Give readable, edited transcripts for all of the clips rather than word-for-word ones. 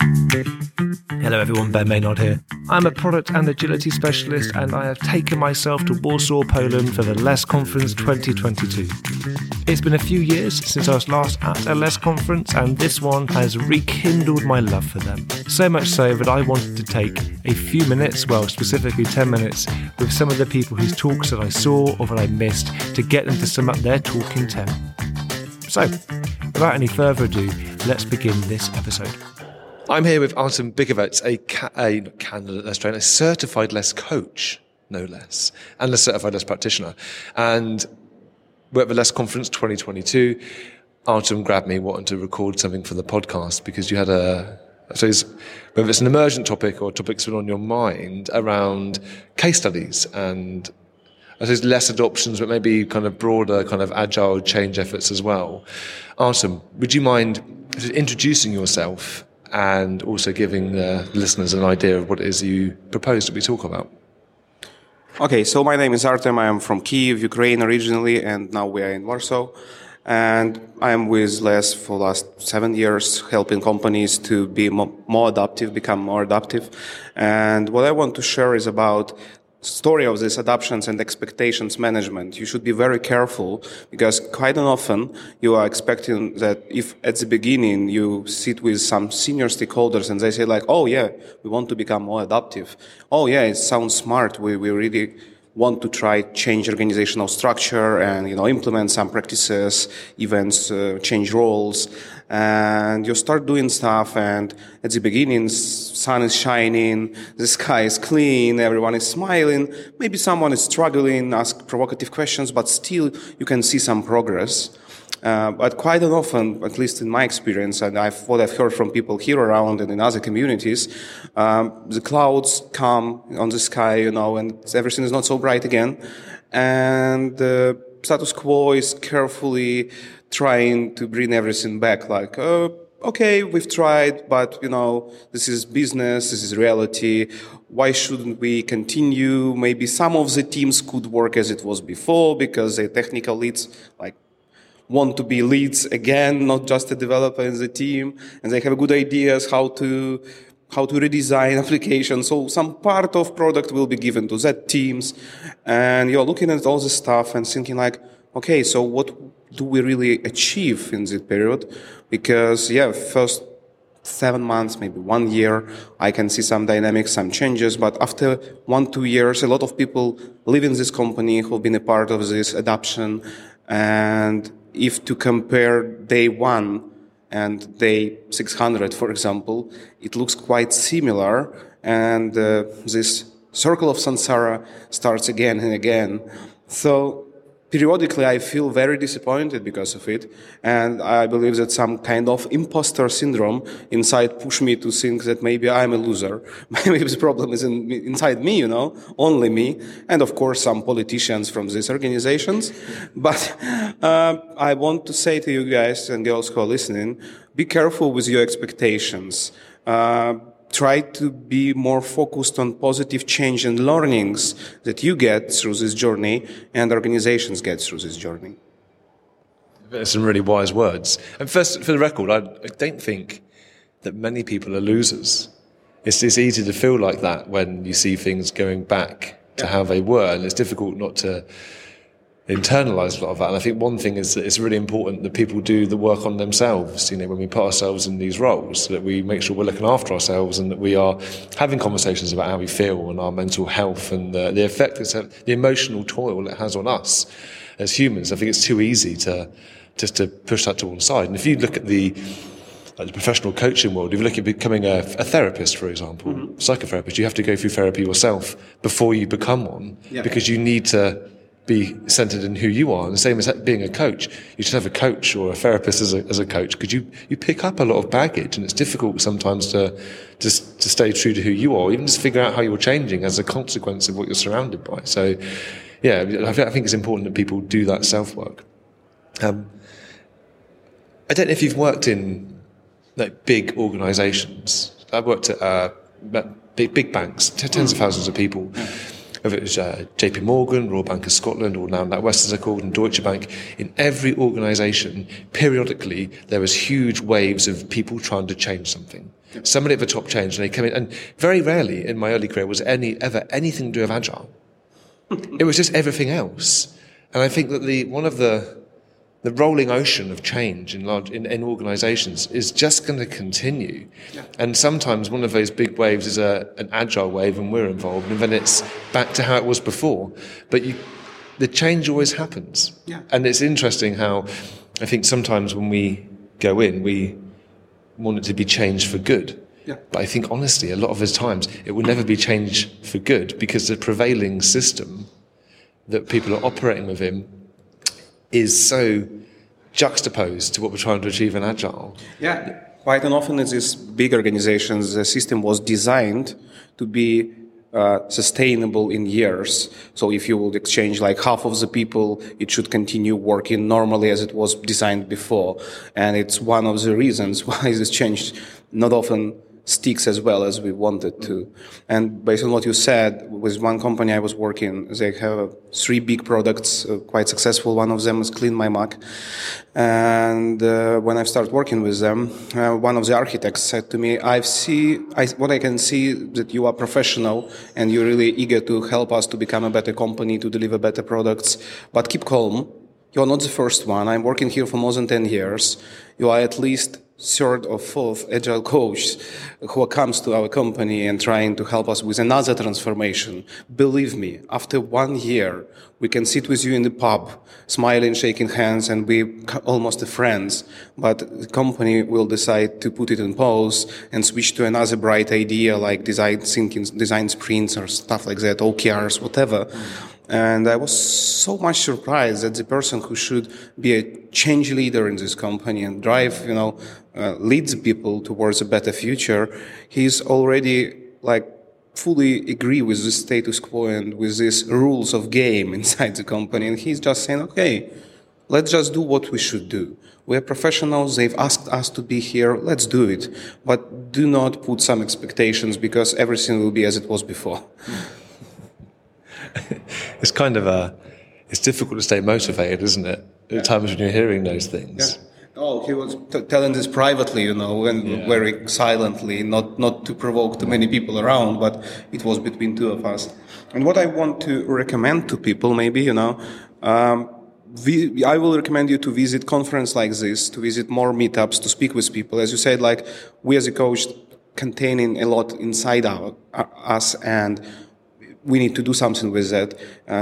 Hello everyone, Ben Maynard here. I'm a product and agility specialist and I have taken myself to Warsaw, Poland for the LeSS Conference 2022. It's been a few years since I was last at a LeSS Conference and this one has rekindled my love for them. So much so that I wanted to take a few minutes, well specifically 10 minutes, with some of the people whose talks that I saw or that I missed to get them to sum up their talk in 10. So, without any further ado, let's begin this episode. I'm here with Artem Bykovets, a certified LeSS coach, no less, and a certified LeSS practitioner. And we're at the LeSS Conference 2022. Artem grabbed me wanting to record something for the podcast because you had whether it's an emergent topic or topics been on your mind around case studies and I suppose LeSS adoptions, but maybe kind of broader kind of agile change efforts as well. Artem, would you mind introducing yourself and also giving the listeners an idea of what it is you propose that we talk about? Okay, so my name is Artem. I am from Kyiv, Ukraine originally, and now we are in Warsaw. And I am with LeSS for the last 7 years, helping companies to be more adaptive. And what I want to share is about story of this adoptions and expectations management. You should be very careful because quite often you are expecting that if at the beginning you sit with some senior stakeholders and they say like, oh yeah, we want to become more adaptive. Oh yeah, it sounds smart. We really want to try change organizational structure and, implement some practices, events, change roles. And you start doing stuff and at the beginning, sun is shining, the sky is clean, everyone is smiling. Maybe someone is struggling, ask provocative questions, but still you can see some progress. But quite often, at least in my experience, and what I've heard from people here around and in other communities, the clouds come on the sky, and everything is not so bright again. And the status quo is carefully trying to bring everything back, like, okay, we've tried, but, this is business, this is reality. Why shouldn't we continue? Maybe some of the teams could work as it was before because the technical leads, want to be leads again, not just a developer in the team, and they have good ideas how to redesign applications. So some part of product will be given to that teams, and you're looking at all this stuff and thinking like, okay, so what do we really achieve in this period? Because first 7 months, maybe 1 year, I can see some dynamics, some changes. But after 1-2 years, a lot of people leaving this company who've been a part of this adoption. And if to compare day 1 and day 600, for example, it looks quite similar. And this circle of samsara starts again and again. So periodically I feel very disappointed because of it. And I believe that some kind of imposter syndrome inside pushed me to think that maybe I'm a loser. Maybe the problem is inside me, only me. And of course, some politicians from these organizations. But I want to say to you guys and girls who are listening, be careful with your expectations. Try to be more focused on positive change and learnings that you get through this journey and organizations get through this journey. There's some really wise words. And first, for the record, I don't think that many people are losers. It's easy to feel like that when you see things going back to how they were, and it's difficult not to internalize a lot of that. And I think one thing is that it's really important that people do the work on themselves, when we put ourselves in these roles, so that we make sure we're looking after ourselves and that we are having conversations about how we feel and our mental health and the effect it's had, the emotional toil it has on us as humans. I think it's too easy to just to push that to one side. And if you look at the professional coaching world, if you look at becoming a therapist, for example, psychotherapist, you have to go through therapy yourself before you become one, because you need to be centered in who you are. And the same as being a coach. You should have a coach or a therapist as a coach because you pick up a lot of baggage and it's difficult sometimes to stay true to who you are, even just figure out how you're changing as a consequence of what you're surrounded by. So, I think it's important that people do that self-work. I don't know if you've worked in big organizations. I've worked at big banks, tens of thousands of people. whether it was JP Morgan, Royal Bank of Scotland, or now NatWest as they're called, and Deutsche Bank, in every organisation, periodically, there was huge waves of people trying to change something. Somebody at the top changed, and they came in, and very rarely in my early career was anything to do with Agile. It was just everything else. And I think that the rolling ocean of change in organisations is just going to continue. Yeah. And sometimes one of those big waves is an agile wave and we're involved, and then it's back to how it was before. But the change always happens. Yeah. And it's interesting how I think sometimes when we go in, we want it to be changed for good. Yeah. But I think, honestly, a lot of the times it will never be changed for good because the prevailing system that people are operating within is so juxtaposed to what we're trying to achieve in Agile. Yeah, quite often in these big organizations, the system was designed to be sustainable in years. So if you would exchange like half of the people, it should continue working normally as it was designed before. And it's one of the reasons why this change not often sticks as well as we wanted to. And based on what you said, with one company I was working, they have three big products, quite successful. One of them is Clean My Mac. And when I started working with them, one of the architects said to me, what I can see that you are professional and you're really eager to help us to become a better company, to deliver better products, but keep calm. You're not the first one. I'm working here for more than 10 years. You are at least third or fourth agile coach who comes to our company and trying to help us with another transformation. Believe me, after 1 year, we can sit with you in the pub, smiling, shaking hands, and we're almost friends. But the company will decide to put it on pause and switch to another bright idea like design thinking, design sprints or stuff like that, OKRs, whatever. And I was so much surprised that the person who should be a change leader in this company and drive, leads people towards a better future, he's already fully agree with the status quo and with these rules of game inside the company. And he's just saying, okay, let's just do what we should do. We're professionals. They've asked us to be here. Let's do it. But do not put some expectations because everything will be as it was before. It's kind of it's difficult to stay motivated, isn't it? At times when you're hearing those things. Yeah. Oh, he was telling this privately, and very silently, not to provoke too many people around, but it was between two of us. And what I want to recommend to people, maybe, I will recommend you to visit conference like this, to visit more meetups, to speak with people. As you said, we as a coach containing a lot inside us and we need to do something with that,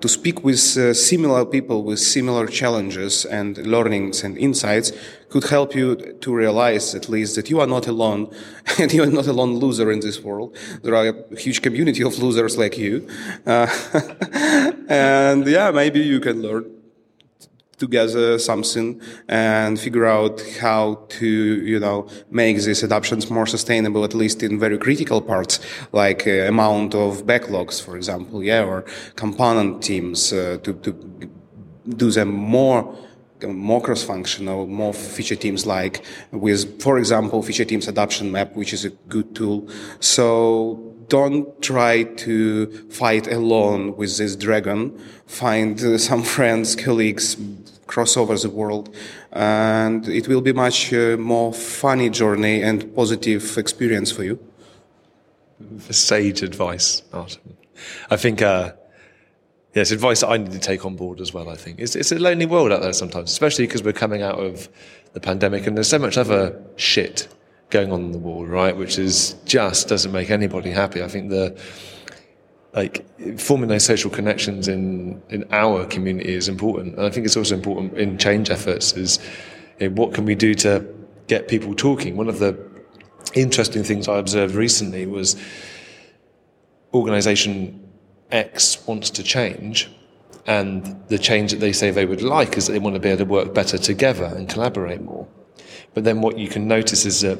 to speak with similar people with similar challenges and learnings and insights could help you to realize at least that you are not alone and you are not a lone loser in this world. There are a huge community of losers like you. And maybe you can learn together something and figure out how to, make these adoptions more sustainable, at least in very critical parts, like amount of backlogs, for example, or component teams to do them more cross-functional, more feature teams like with, for example, feature teams adoption map, which is a good tool. So don't try to fight alone with this dragon. Find some friends, colleagues, cross over the world, and it will be much more funny journey and positive experience for you. Sage advice, Artem. I think it's advice that I need to take on board as well, I think. It's a lonely world out there sometimes, especially because we're coming out of the pandemic and there's so much other shit going on in the world, right, which is just doesn't make anybody happy. I think forming those social connections in our community is important, and I think it's also important in change efforts is what can we do to get people talking. One of the interesting things I observed recently was organisation X wants to change, and the change that they say they would like is that they want to be able to work better together and collaborate more. But then what you can notice is that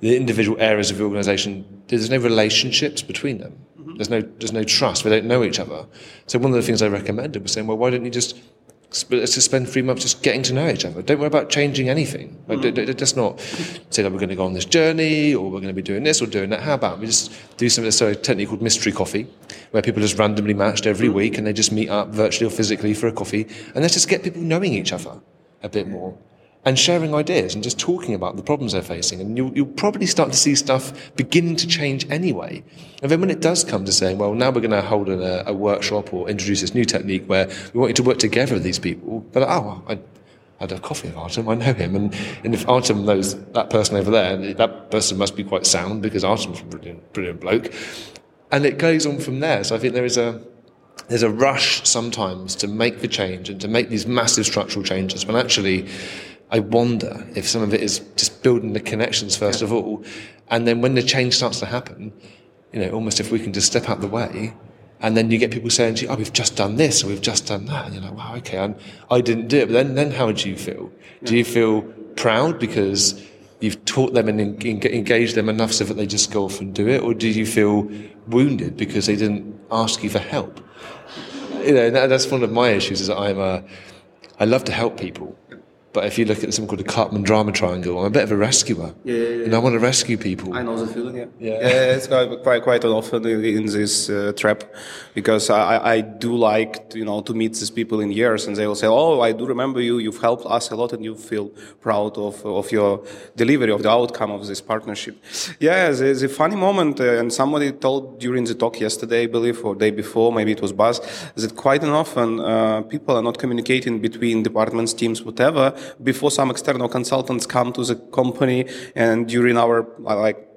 the individual areas of the organisation, there's no relationships between them. Mm-hmm. There's no trust. They don't know each other. So one of the things I recommended was saying, well, why don't you just to spend 3 months just getting to know each other. Don't worry about changing anything. Just not say that we're going to go on this journey or we're going to be doing this or doing that. How about we just do something that's so technically called mystery coffee, where people are just randomly matched every week and they just meet up virtually or physically for a coffee, and let's just get people knowing each other a bit more and sharing ideas and just talking about the problems they're facing. And you'll probably start to see stuff beginning to change anyway. And then when it does come to saying, well, now we're going to hold a workshop or introduce this new technique where we want you to work together with these people, but like, oh, I'd have coffee with Artem, I know him. And if Artem knows that person over there, that person must be quite sound because Artem's a brilliant, brilliant bloke. And it goes on from there. So I think there's a rush sometimes to make the change and to make these massive structural changes, when actually I wonder if some of it is just building the connections first of all, and then when the change starts to happen, almost if we can just step out the way, and then you get people saying to you, oh, we've just done this or we've just done that, and you're like, wow, okay, I didn't do it. But then how do you feel? Do you feel proud because you've taught them and engaged them enough so that they just go off and do it, or do you feel wounded because they didn't ask you for help? That's one of my issues, is that I love to help people. But if you look at something called the Karpman drama triangle, I'm a bit of a rescuer. And I want to rescue people. I know the feeling, it's quite often in this trap, because I do like to meet these people in years, and they will say, oh, I do remember you, you've helped us a lot, and you feel proud of your delivery, of the outcome of this partnership. Yeah, there's a funny moment, and somebody told during the talk yesterday, I believe, or day before, maybe it was Buzz, that quite often people are not communicating between departments, teams, whatever, before some external consultants come to the company, and during our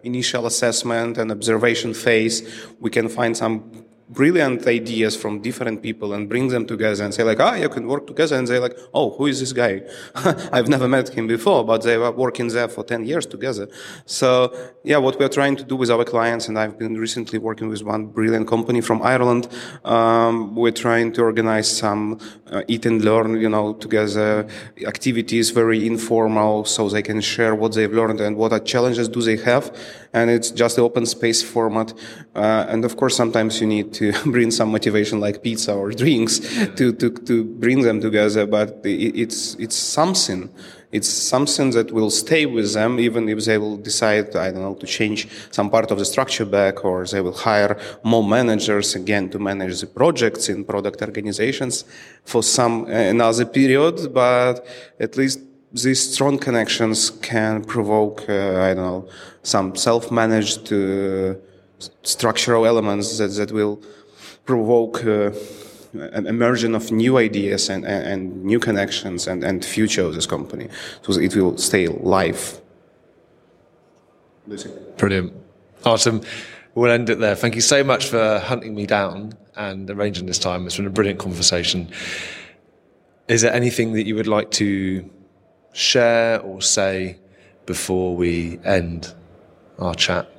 initial assessment and observation phase, we can find some brilliant ideas from different people and bring them together and say you can work together, and they're like, oh, who is this guy? I've never met him before, but they were working there for 10 years together. So what we're trying to do with our clients, and I've been recently working with one brilliant company from Ireland, we're trying to organize some eat and learn together activities, very informal, so they can share what they've learned and what challenges do they have, and it's just the open space format, and of course sometimes you need to bring some motivation like pizza or drinks to bring them together, but it's something that will stay with them, even if they will decide, to change some part of the structure back, or they will hire more managers again to manage the projects in product organizations for another period. But at least these strong connections can provoke some self-managed structural elements that will provoke an emergence of new ideas and new connections and future of this company. So it will stay alive. Brilliant. Artem, we'll end it there. Thank you so much for hunting me down and arranging this time. It's been a brilliant conversation. Is there anything that you would like to share or say before we end our chat?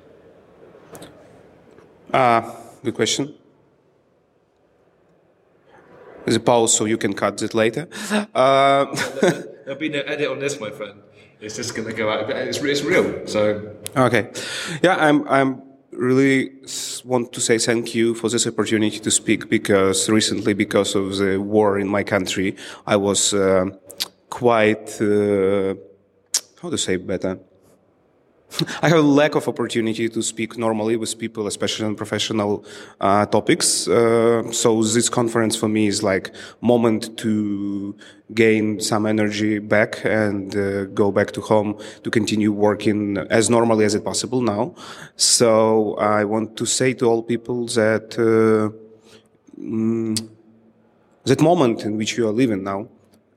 Good question. There's a pause, so you can cut it later. There'll be no edit on this, my friend. It's just going to go out. It's real. So okay, I'm really want to say thank you for this opportunity to speak, because recently, because of the war in my country, I was quite how to say better. I have a lack of opportunity to speak normally with people, especially on professional topics. So this conference for me is moment to gain some energy back and go back to home to continue working as normally as it possible now. So I want to say to all people that that moment in which you are living now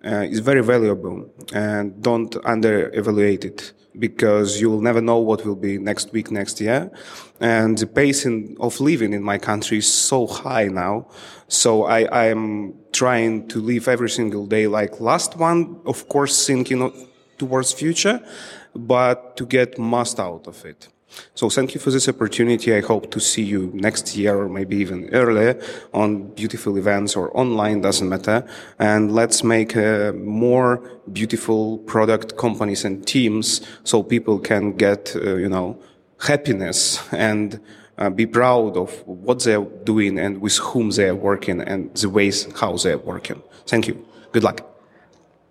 is very valuable, and don't under-evaluate it, because you will never know what will be next week, next year. And the pace of living in my country is so high now. So I am trying to live every single day like last one, of course thinking towards future, but to get most out of it. So thank you for this opportunity. I hope to see you next year, or maybe even earlier, on beautiful events or online, doesn't matter. And let's make more beautiful product companies and teams, so people can get, happiness and be proud of what they're doing and with whom they're working and the ways how they're working. Thank you. Good luck.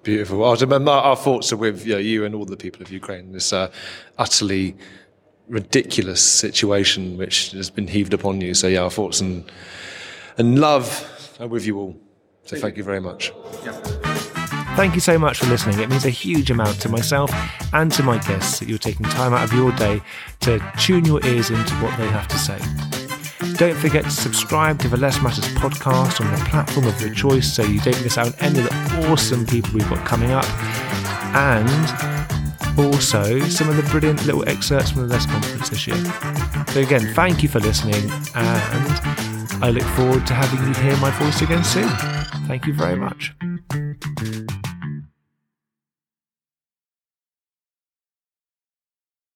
Beautiful. Artem, our thoughts are with you and all the people of Ukraine in this utterly ridiculous situation which has been heaved upon you. So, our thoughts and love are with you all. So thank you very much. Yeah. Thank you so much for listening. It means a huge amount to myself and to my guests that you're taking time out of your day to tune your ears into what they have to say. Don't forget to subscribe to the Less Matters podcast on the platform of your choice so you don't miss out on any of the awesome people we've got coming up, and also some of the brilliant little excerpts from the Less Conference this year. So again, thank you for listening, and I look forward to having you hear my voice again soon. Thank you very much.